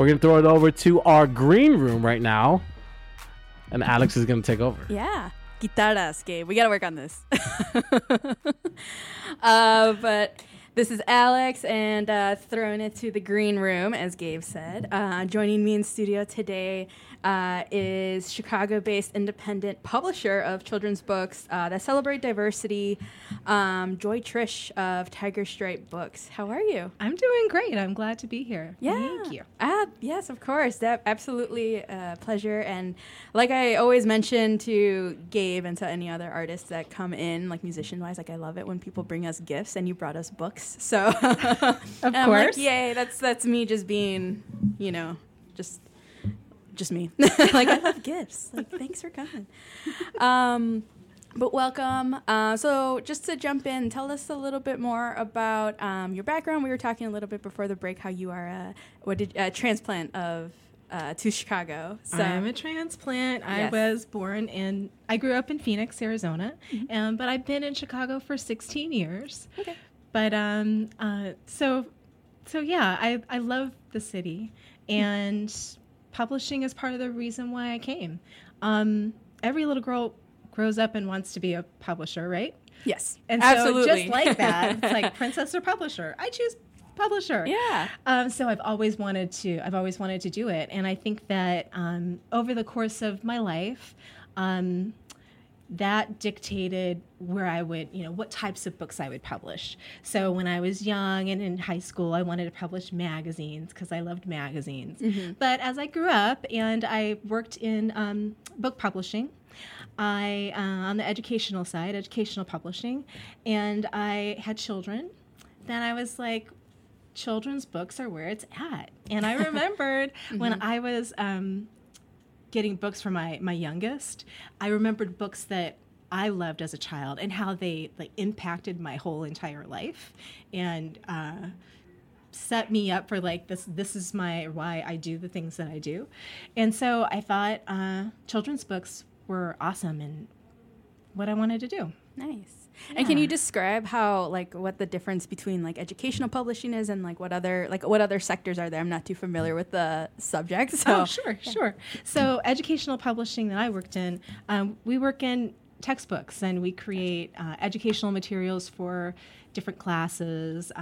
We're going to throw it over to our green room right now. And Alex is going to take over. Yeah. Guitarras, Gabe. We got to work on this. But this is Alex, and throwing it to the green room, as Gabe said. Joining me in studio today is Chicago-based independent publisher of children's books that celebrate diversity, Joy Trish of Tiger Stripe Books. How are you? I'm doing great. I'm glad to be here. Yeah. Thank you. Yes, of course. That absolutely a pleasure. And like I always mention to Gabe and to any other artists that come in, like musician-wise, like I love it when people bring us gifts, and you brought us books. So of course. Like, yay, that's me just being, you know, just me. Like, I love gifts. Like, thanks for coming. But welcome. So just to jump in, tell us a little bit more about your background. We were talking a little bit before the break how you are a transplant of to Chicago. So I'm a transplant. Yes. I grew up in Phoenix, Arizona, mm-hmm. But I've been in Chicago for 16 years. Okay. But yeah, I love the city, and publishing is part of the reason why I came. Every little girl grows up and wants to be a publisher, right? Yes, and absolutely. So just like that, it's like princess or publisher. I choose publisher. Yeah. So I've always wanted to do it, and I think that over the course of my life, that dictated where I would, what types of books I would publish. So when I was young and in high school, I wanted to publish magazines because I loved magazines. Mm-hmm. But as I grew up and I worked in book publishing, I on the educational side, educational publishing, and I had children, then I was like, children's books are where it's at. And I remembered mm-hmm. when I was getting books for my youngest, I remembered books that I loved as a child and how they impacted my whole entire life and set me up for this is why I do the things that I do. And so I thought children's books were awesome and what I wanted to do. Nice. Yeah. And can you describe how, what the difference between, educational publishing is and, what other sectors are there? I'm not too familiar with the subject. So. Oh, sure. So educational publishing that I worked in, we work in textbooks, and we create educational materials for different classes,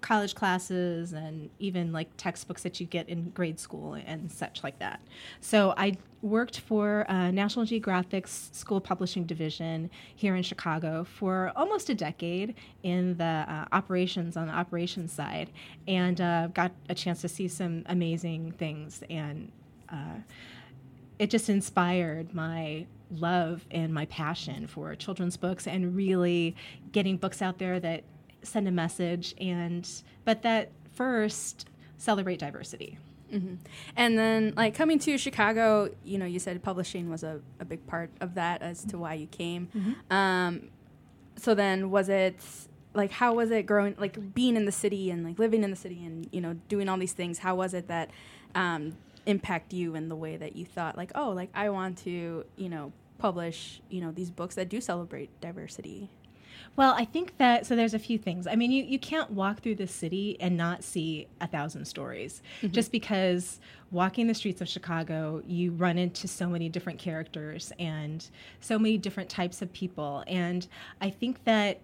college classes, and even, textbooks that you get in grade school and such like that. So I worked for National Geographic's school publishing division here in Chicago for almost a decade in the operations side, and got a chance to see some amazing things, and it just inspired my love and my passion for children's books and really getting books out there that send a message but that first celebrate diversity. Mm-hmm. And then coming to Chicago, you said publishing was a big part of that as to why you came. Mm-hmm. So then was it how was it growing, being in the city and living in the city and, doing all these things? How was it that impact you in the way that you thought I want to publish these books that do celebrate diversity? Well, I think that there's a few things. I mean, you can't walk through the city and not see 1,000 stories. Mm-hmm. Just because walking the streets of Chicago, you run into so many different characters and so many different types of people. And I think that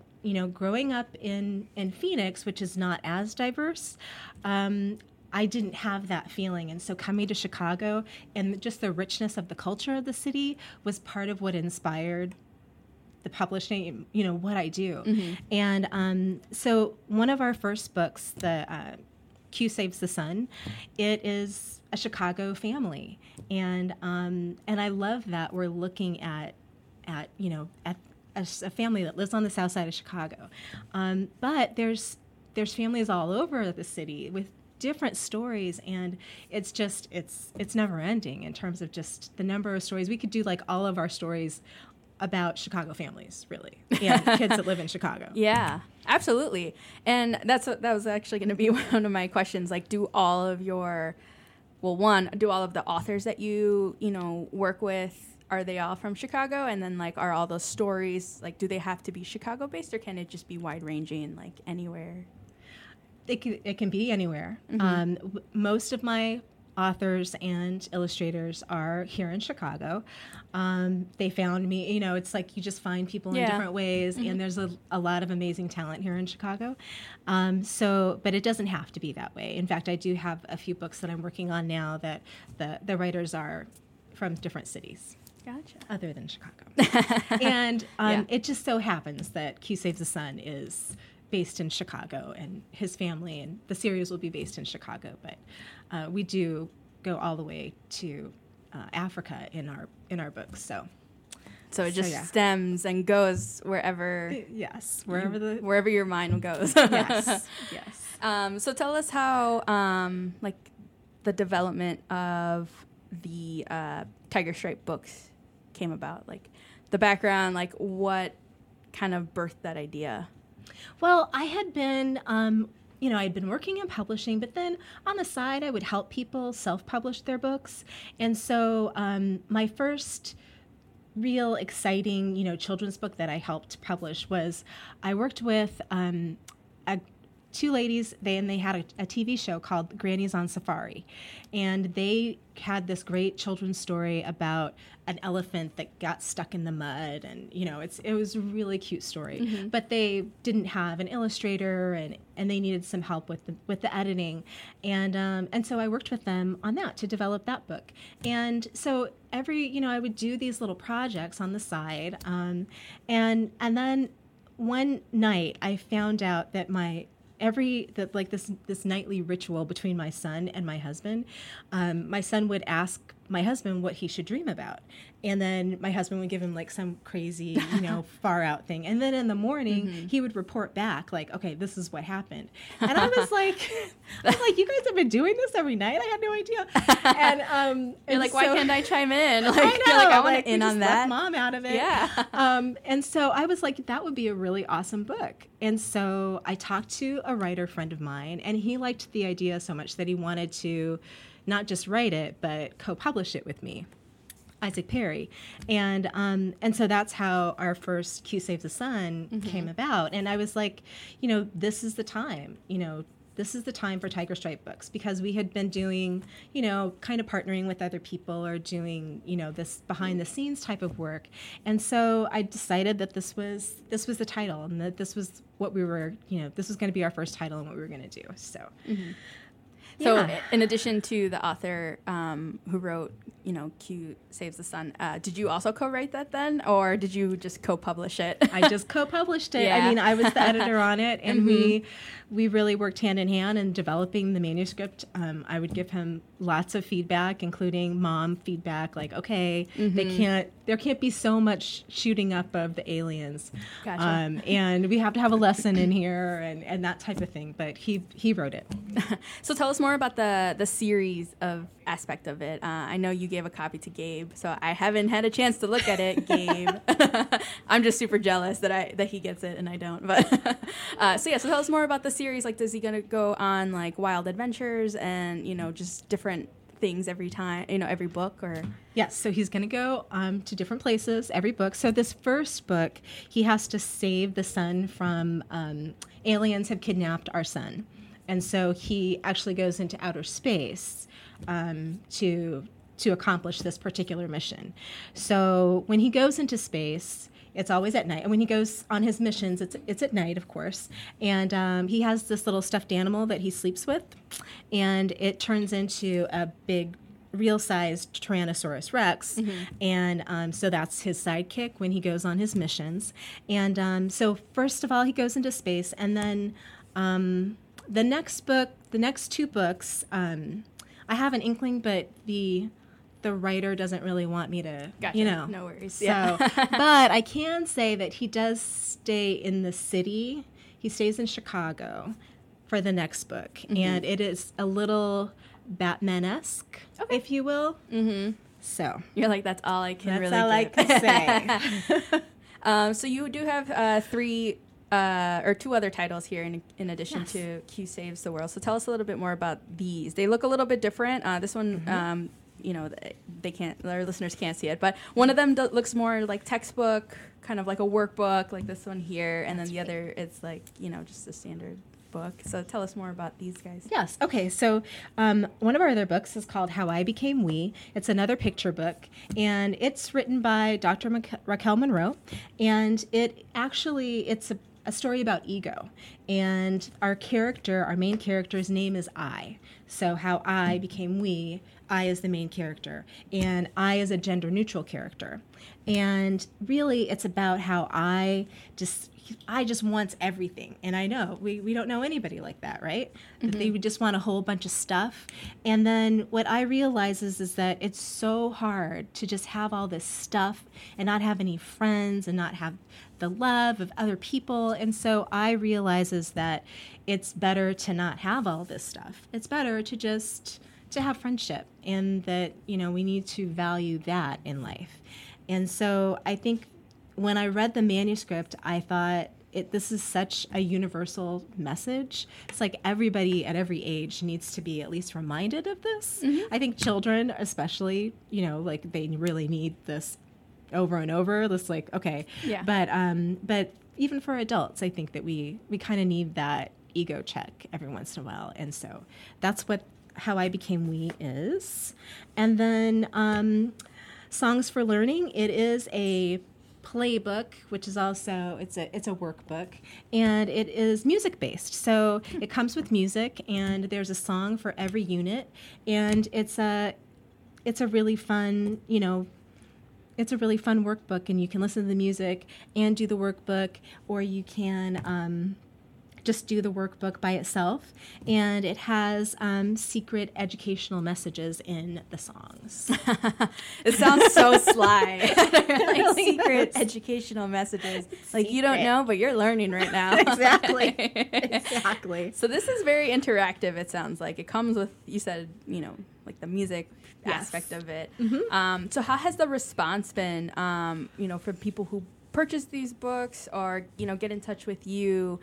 growing up in Phoenix, which is not as diverse, I didn't have that feeling. And so coming to Chicago and just the richness of the culture of the city was part of what inspired the publishing, what I do. Mm-hmm. And so one of our first books, the Q Saves the Sun, it is a Chicago family. And I love that we're looking at a family that lives on the south side of Chicago. But there's families all over the city with different stories, and it's never ending in terms of just the number of stories. We could do all of our stories about Chicago families, really, and kids that live in Chicago. Yeah, absolutely. And that was actually going to be one of my questions. Do all of the authors that you work with, are they all from Chicago? And then are all those stories do they have to be Chicago based, or can it just be wide ranging, anywhere? It can be anywhere. Mm-hmm. Most of my authors and illustrators are here in Chicago. They found me, you know, it's like you just find people in different ways, and there's a lot of amazing talent here in Chicago. But it doesn't have to be that way. In fact, I do have a few books that I'm working on now that the writers are from different cities. Gotcha. Other than Chicago. It just so happens that Q Saves the Sun is based in Chicago, and his family and the series will be based in Chicago. But we do go all the way to Africa in our books. So it just stems and goes wherever. Yes, wherever your mind goes. Yes. So tell us how the development of the Tiger Stripe books came about, like the background, like what kind of birthed that idea? Well, I had been, I'd been working in publishing, but then on the side, I would help people self-publish their books. And so my first real exciting, children's book that I helped publish was I worked with two ladies, they had a TV show called Grannies on Safari, and they had this great children's story about an elephant that got stuck in the mud, and it was a really cute story. Mm-hmm. But they didn't have an illustrator, and they needed some help with the editing, and so I worked with them on that to develop that book. And so I would do these little projects on the side, and then one night I found out that this nightly ritual between my son and my husband, my son would ask my husband what he should dream about, and then my husband would give him like some crazy far out thing, and then in the morning he would report back like, okay, this is what happened. And I was like, you guys have been doing this every night? I had no idea. And you're like, why can't I chime in? Like, I know, you're like, I want to in on that. Mom out of it. Yeah. And so I was like, that would be a really awesome book. And so I talked to a writer friend of mine, and he liked the idea so much that he wanted to not just write it, but co-publish it with me, Isaac Perry. And so that's how our first Q Saves the Sun came about. And I was like, this is the time, this is the time for Tiger Stripe Books, because we had been doing, kind of partnering with other people or doing, this behind the scenes type of work. And so I decided that this was the title, and that this was what we were, this was going to be our first title and what we were going to do. So in addition to the author who wrote, Q Saves the Sun, did you also co-write that then, or did you just co-publish it? I just co-published it. Yeah. I mean, I was the editor on it, and we really worked hand in hand in developing the manuscript. I would give him lots of feedback, including mom feedback, like, okay, there can't be so much shooting up of the aliens. Gotcha. And we have to have a lesson in here and that type of thing. But he wrote it. So tell us more about the series of aspect of it. I know you gave a copy to Gabe, so I haven't had a chance to look at it, Gabe. I'm just super jealous that he gets it and I don't. But so tell us more about the series. Like, is he gonna go on like wild adventures and just different things every time? Every book or? Yes, so he's going to go to different places, every book. So this first book, he has to save the sun from aliens have kidnapped our sun. And so he actually goes into outer space to accomplish this particular mission. So when he goes into space, it's always at night. And when he goes on his missions, it's at night, of course. And he has this little stuffed animal that he sleeps with, and it turns into a big, real-sized Tyrannosaurus Rex. And so that's his sidekick when he goes on his missions. And so first of all, he goes into space, and then the next two books, I have an inkling, but the writer doesn't really want me to, gotcha. No worries. So, yeah. But I can say that he does stay in the city. He stays in Chicago for the next book. And it is a little Batman-esque, if you will. So you're like, that's all I can say. So you do have two other titles here in addition to Q Saves the World. So tell us a little bit more about these. They look a little bit different. This one you know, they can't, our listeners can't see it, but one of them looks more like textbook, kind of like a workbook, like this one here, and then the other, it's like, you know, just a standard book. So tell us more about these guys. Yes. Okay. So one of our other books is called How I Became We. It's another picture book, and it's written by Dr. Raquel Monroe, and it's a story about ego, and our main character's name is I. So how I became we, I is the main character, and I is a gender neutral character. And really it's about how I just wants everything. And I know we don't know anybody like that, right? Mm-hmm. That they would just want a whole bunch of stuff. And then what I realize is that it's so hard to just have all this stuff and not have any friends and not have the love of other people. And so I realizes that it's better to not have all this stuff. It's better to just to have friendship, and that, you know, we need to value that in life. And so I think when I read the manuscript, I thought, this is such a universal message. It's like everybody at every age needs to be at least reminded of this. Mm-hmm. I think children especially, you know, like they really need this over and over. This like, okay. Yeah. But even for adults, I think that we kind of need that ego check every once in a while. And so that's what How I Became We is. And then Songs for Learning, it is a playbook, which is also it's a workbook, and it is music based. So it comes with music, and there's a song for every unit, and it's a really fun, you know, it's a really fun workbook, and you can listen to the music and do the workbook, or you can just do the workbook by itself. And it has secret educational messages in the songs. It sounds so sly. Like secret educational messages. Like you don't know, but you're learning right now. Exactly. So this is very interactive, it sounds like. It comes with, you said, you know, like the music aspect of it. Mm-hmm. So how has the response been, you know, for people who purchase these books, or, you know, get in touch with you,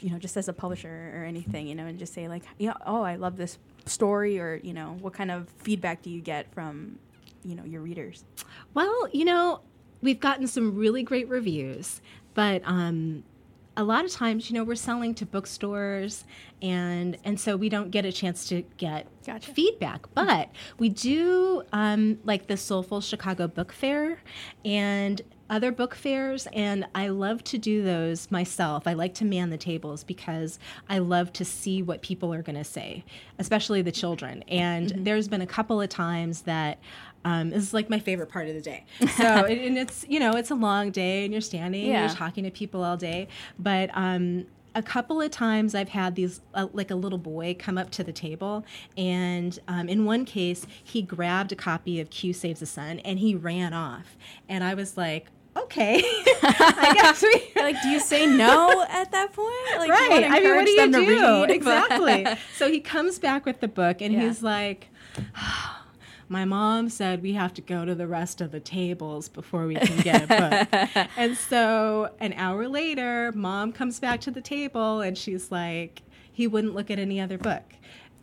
you know, just as a publisher or anything, you know, and just say like, yeah, oh, I love this story, or, you know, what kind of feedback do you get from, you know, your readers? Well, you know, we've gotten some really great reviews, but a lot of times, you know, we're selling to bookstores, and so we don't get a chance to get feedback. But we do like the Soulful Chicago Book Fair and other book fairs, and I love to do those myself. I like to man the tables because I love to see what people are going to say, especially the children. And mm-hmm. there's been a couple of times that this is like my favorite part of the day. So, and it's, you know, it's a long day, and you're standing, and you're talking to people all day. But a couple of times I've had these, like a little boy come up to the table, and in one case, he grabbed a copy of Q Saves the Sun, and he ran off. And I was like, okay. I guess like, do you say no at that point? Like, right. I mean, what do you do? Read, exactly. So he comes back with the book, and he's like, oh, my mom said we have to go to the rest of the tables before we can get a book. And so an hour later, mom comes back to the table, and she's like, he wouldn't look at any other book.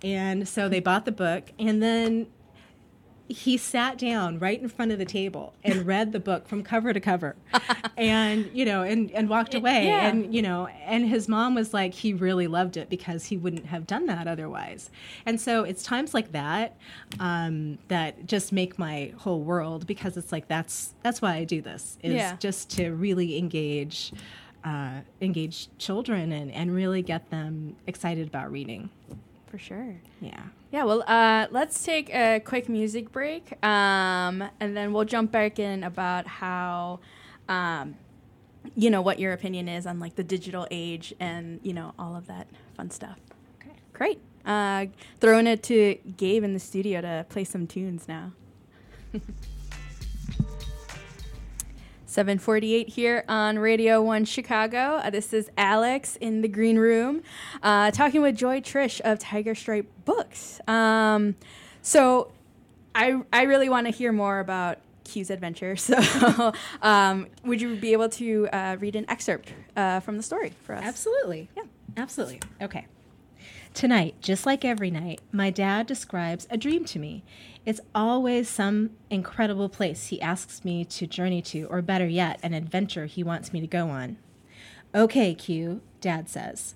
And so they bought the book, and then he sat down right in front of the table and read the book from cover to cover, and, you know, and walked away. Yeah. And, you know, and his mom was like, he really loved it because he wouldn't have done that otherwise. And so it's times like that, that just make my whole world, because it's like, that's why I do this, is just to really engage children and really get them excited about reading. For sure. Yeah. Well, let's take a quick music break, and then we'll jump back in about how, you know, what your opinion is on like the digital age and, you know, all of that fun stuff. Okay. Great. Throwing it to Gabe in the studio to play some tunes now. 7:48 here on Radio 1 Chicago. This is Alex in the green room, talking with Joy Trish of Tiger Stripe Books. So I really want to hear more about Q's adventure. So would you be able to read an excerpt from the story for us? Absolutely. Yeah, absolutely. Okay. Tonight, just like every night, my dad describes a dream to me. It's always some incredible place he asks me to journey to, or better yet, an adventure he wants me to go on. Okay, Q, Dad says.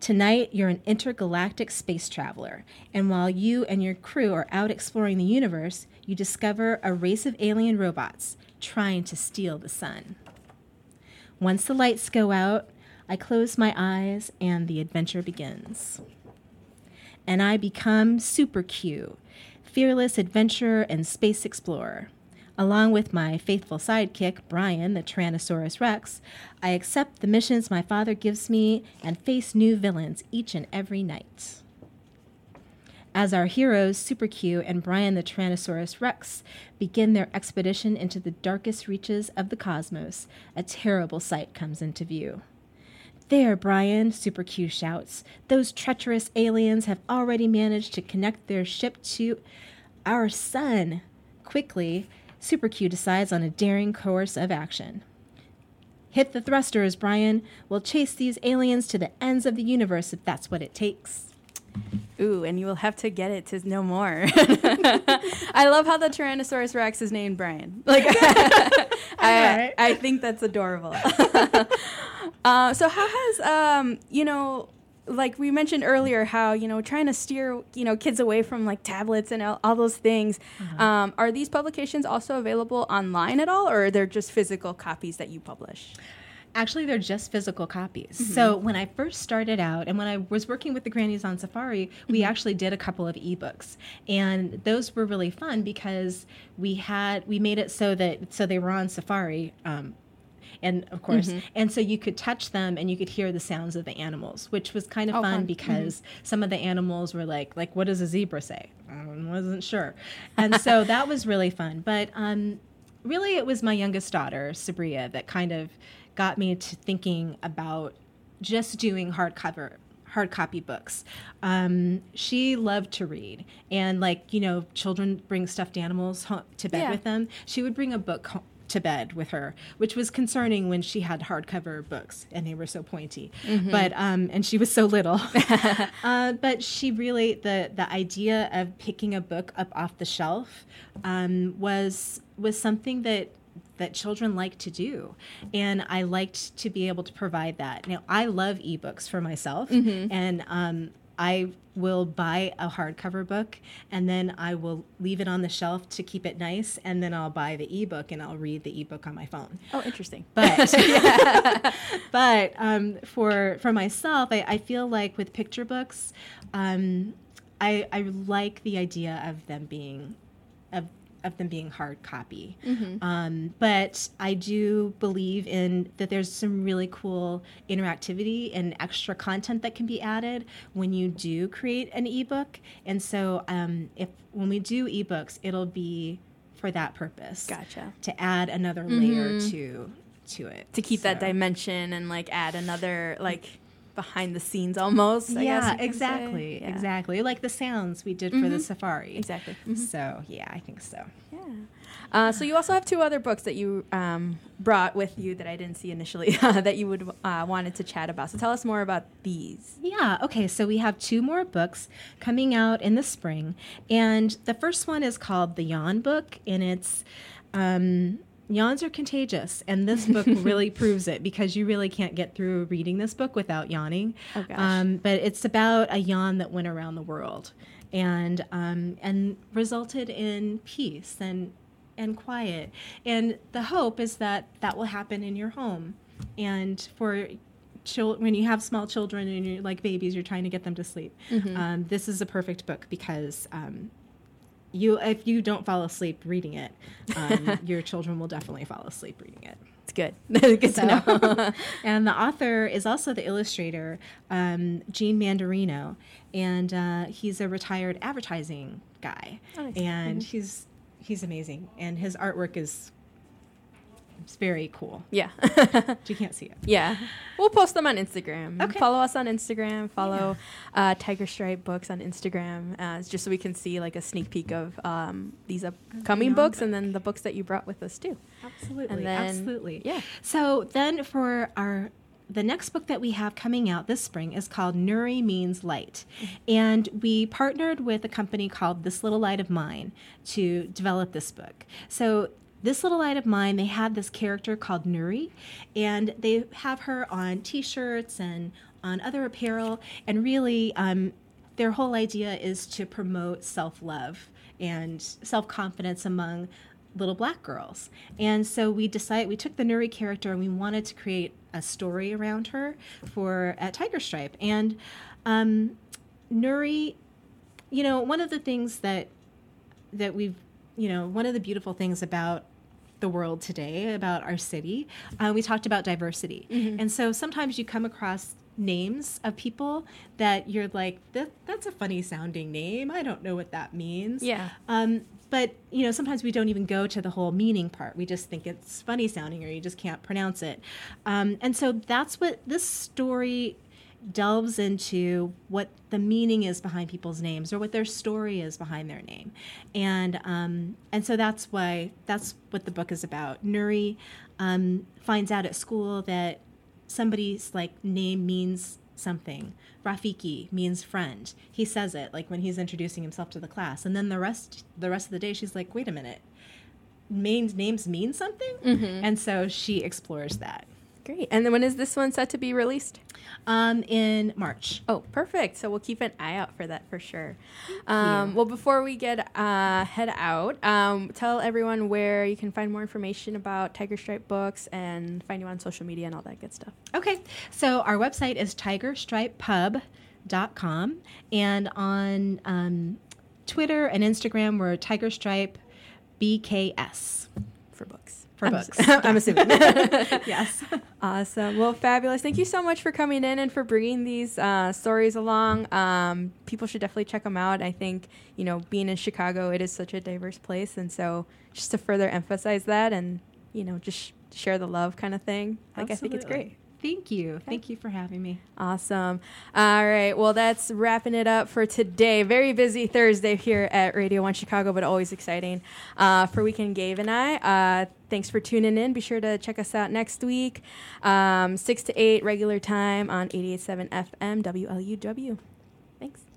Tonight, you're an intergalactic space traveler, and while you and your crew are out exploring the universe, you discover a race of alien robots trying to steal the sun. Once the lights go out, I close my eyes and the adventure begins. And I become Super Q, fearless adventurer and space explorer. Along with my faithful sidekick, Brian, the Tyrannosaurus Rex, I accept the missions my father gives me and face new villains each and every night. As our heroes, Super Q and Brian, the Tyrannosaurus Rex, begin their expedition into the darkest reaches of the cosmos, a terrible sight comes into view. There, Brian, Super Q shouts. Those treacherous aliens have already managed to connect their ship to our sun. Quickly, Super Q decides on a daring course of action. Hit the thrusters, Brian. We'll chase these aliens to the ends of the universe if that's what it takes. Ooh, and you will have to get it to know more. I love how the Tyrannosaurus Rex is named Brian. Like, I think that's adorable. So how has, like we mentioned earlier, how, trying to steer, kids away from like tablets and all those things. Uh-huh. Are these publications also available online at all, or are they just physical copies that you publish? Actually, they're just physical copies. Mm-hmm. So when I first started out and when I was working with the Grannies on Safari, we mm-hmm. actually did a couple of ebooks. And those were really fun because we made it so they were on Safari, and of course, mm-hmm. and so you could touch them and you could hear the sounds of the animals, which was kind of fun because mm-hmm. some of the animals were like, what does a zebra say? I wasn't sure. And so that was really fun. But really, it was my youngest daughter, Sabria, that kind of got me to thinking about just doing hard copy books. She loved to read, and children bring stuffed animals to bed yeah. with them. She would bring a book to bed with her, which was concerning when she had hardcover books and they were so pointy. Mm-hmm. But and she was so little. But she really the idea of picking a book up off the shelf was something that children like to do, and I liked to be able to provide that. Now I love ebooks for myself, mm-hmm. and I will buy a hardcover book and then I will leave it on the shelf to keep it nice, and then I'll buy the ebook and I'll read the ebook on my phone. Oh, interesting. But but for myself, I feel like with picture books, I like the idea of them being hard copy. Mm-hmm. But I do believe in that there's some really cool interactivity and extra content that can be added when you do create an ebook. And so when we do ebooks, it'll be for that purpose. Gotcha. To add another layer mm-hmm. to it. To keep that dimension and add another behind the scenes almost, I guess. Exactly. Yeah, exactly. Like the sounds we did mm-hmm. for the Safari. Exactly. Mm-hmm. So, yeah, I think so. Yeah. So you also have two other books that you brought with you that I didn't see initially that you would wanted to chat about. So tell us more about these. Yeah. Okay. So we have two more books coming out in the spring. And the first one is called The Yawn Book, and it's... Yawns are contagious, and this book really proves it because you really can't get through reading this book without yawning. Oh, gosh. But it's about a yawn that went around the world and resulted in peace and quiet. And the hope is that will happen in your home. And for when you have small children and you're like babies, you're trying to get them to sleep. Mm-hmm. This is a perfect book because... if you don't fall asleep reading it, your children will definitely fall asleep reading it. It's good. Good to know. And the author is also the illustrator, Gene Mandarino, and he's a retired advertising guy. Oh, nice. And mm-hmm. he's amazing, and his artwork is... It's very cool. Yeah. You can't see it. Yeah. We'll post them on Instagram. Okay. Follow us on Instagram. Follow Tiger Stripe Books on Instagram. Just so we can see a sneak peek of these upcoming books and then the books that you brought with us too. Absolutely. Yeah. So then for our the next book that we have coming out this spring is called Nuri Means Light. And we partnered with a company called This Little Light of Mine to develop this book. So This Little Light of Mine, they had this character called Nuri, and they have her on T-shirts and on other apparel. And really, their whole idea is to promote self-love and self-confidence among little black girls. And so we took the Nuri character and we wanted to create a story around her at Tiger Stripe. And Nuri, one of the things that we've, one of the beautiful things about the world today, about our city, we talked about diversity. Mm-hmm. And so sometimes you come across names of people that you're like, that's a funny sounding name. I don't know what that means. Yeah. But, sometimes we don't even go to the whole meaning part. We just think it's funny sounding or you just can't pronounce it. And so that's what this story delves into, what the meaning is behind people's names or what their story is behind their name. And so that's what the book is about. Nuri finds out at school that somebody's name means something. Rafiki means friend. He says it when he's introducing himself to the class, and then the rest of the day she's like, wait a minute, names mean something. Mm-hmm. And so she explores that. Great. And then when is this one set to be released? In March. Oh, perfect. So we'll keep an eye out for that for sure. Well, before we head out, tell everyone where you can find more information about Tiger Stripe Books and find you on social media and all that good stuff. Okay. So our website is TigerStripePub.com, and on Twitter and Instagram we're TigerStripeBKS for books. For books. I'm assuming. Yes. Awesome. Well, fabulous. Thank you so much for coming in and for bringing these stories along. People should definitely check them out. I think, being in Chicago, it is such a diverse place. And so just to further emphasize that and, just share the love kind of thing. Absolutely. I think it's great. Thank you. Okay. Thank you for having me. Awesome. All right. Well, that's wrapping it up for today. Very busy Thursday here at Radio 1 Chicago, but always exciting for Weekend Gabe and I. Thanks for tuning in. Be sure to check us out next week, 6 to 8 regular time on 88.7 FM WLUW. Thanks.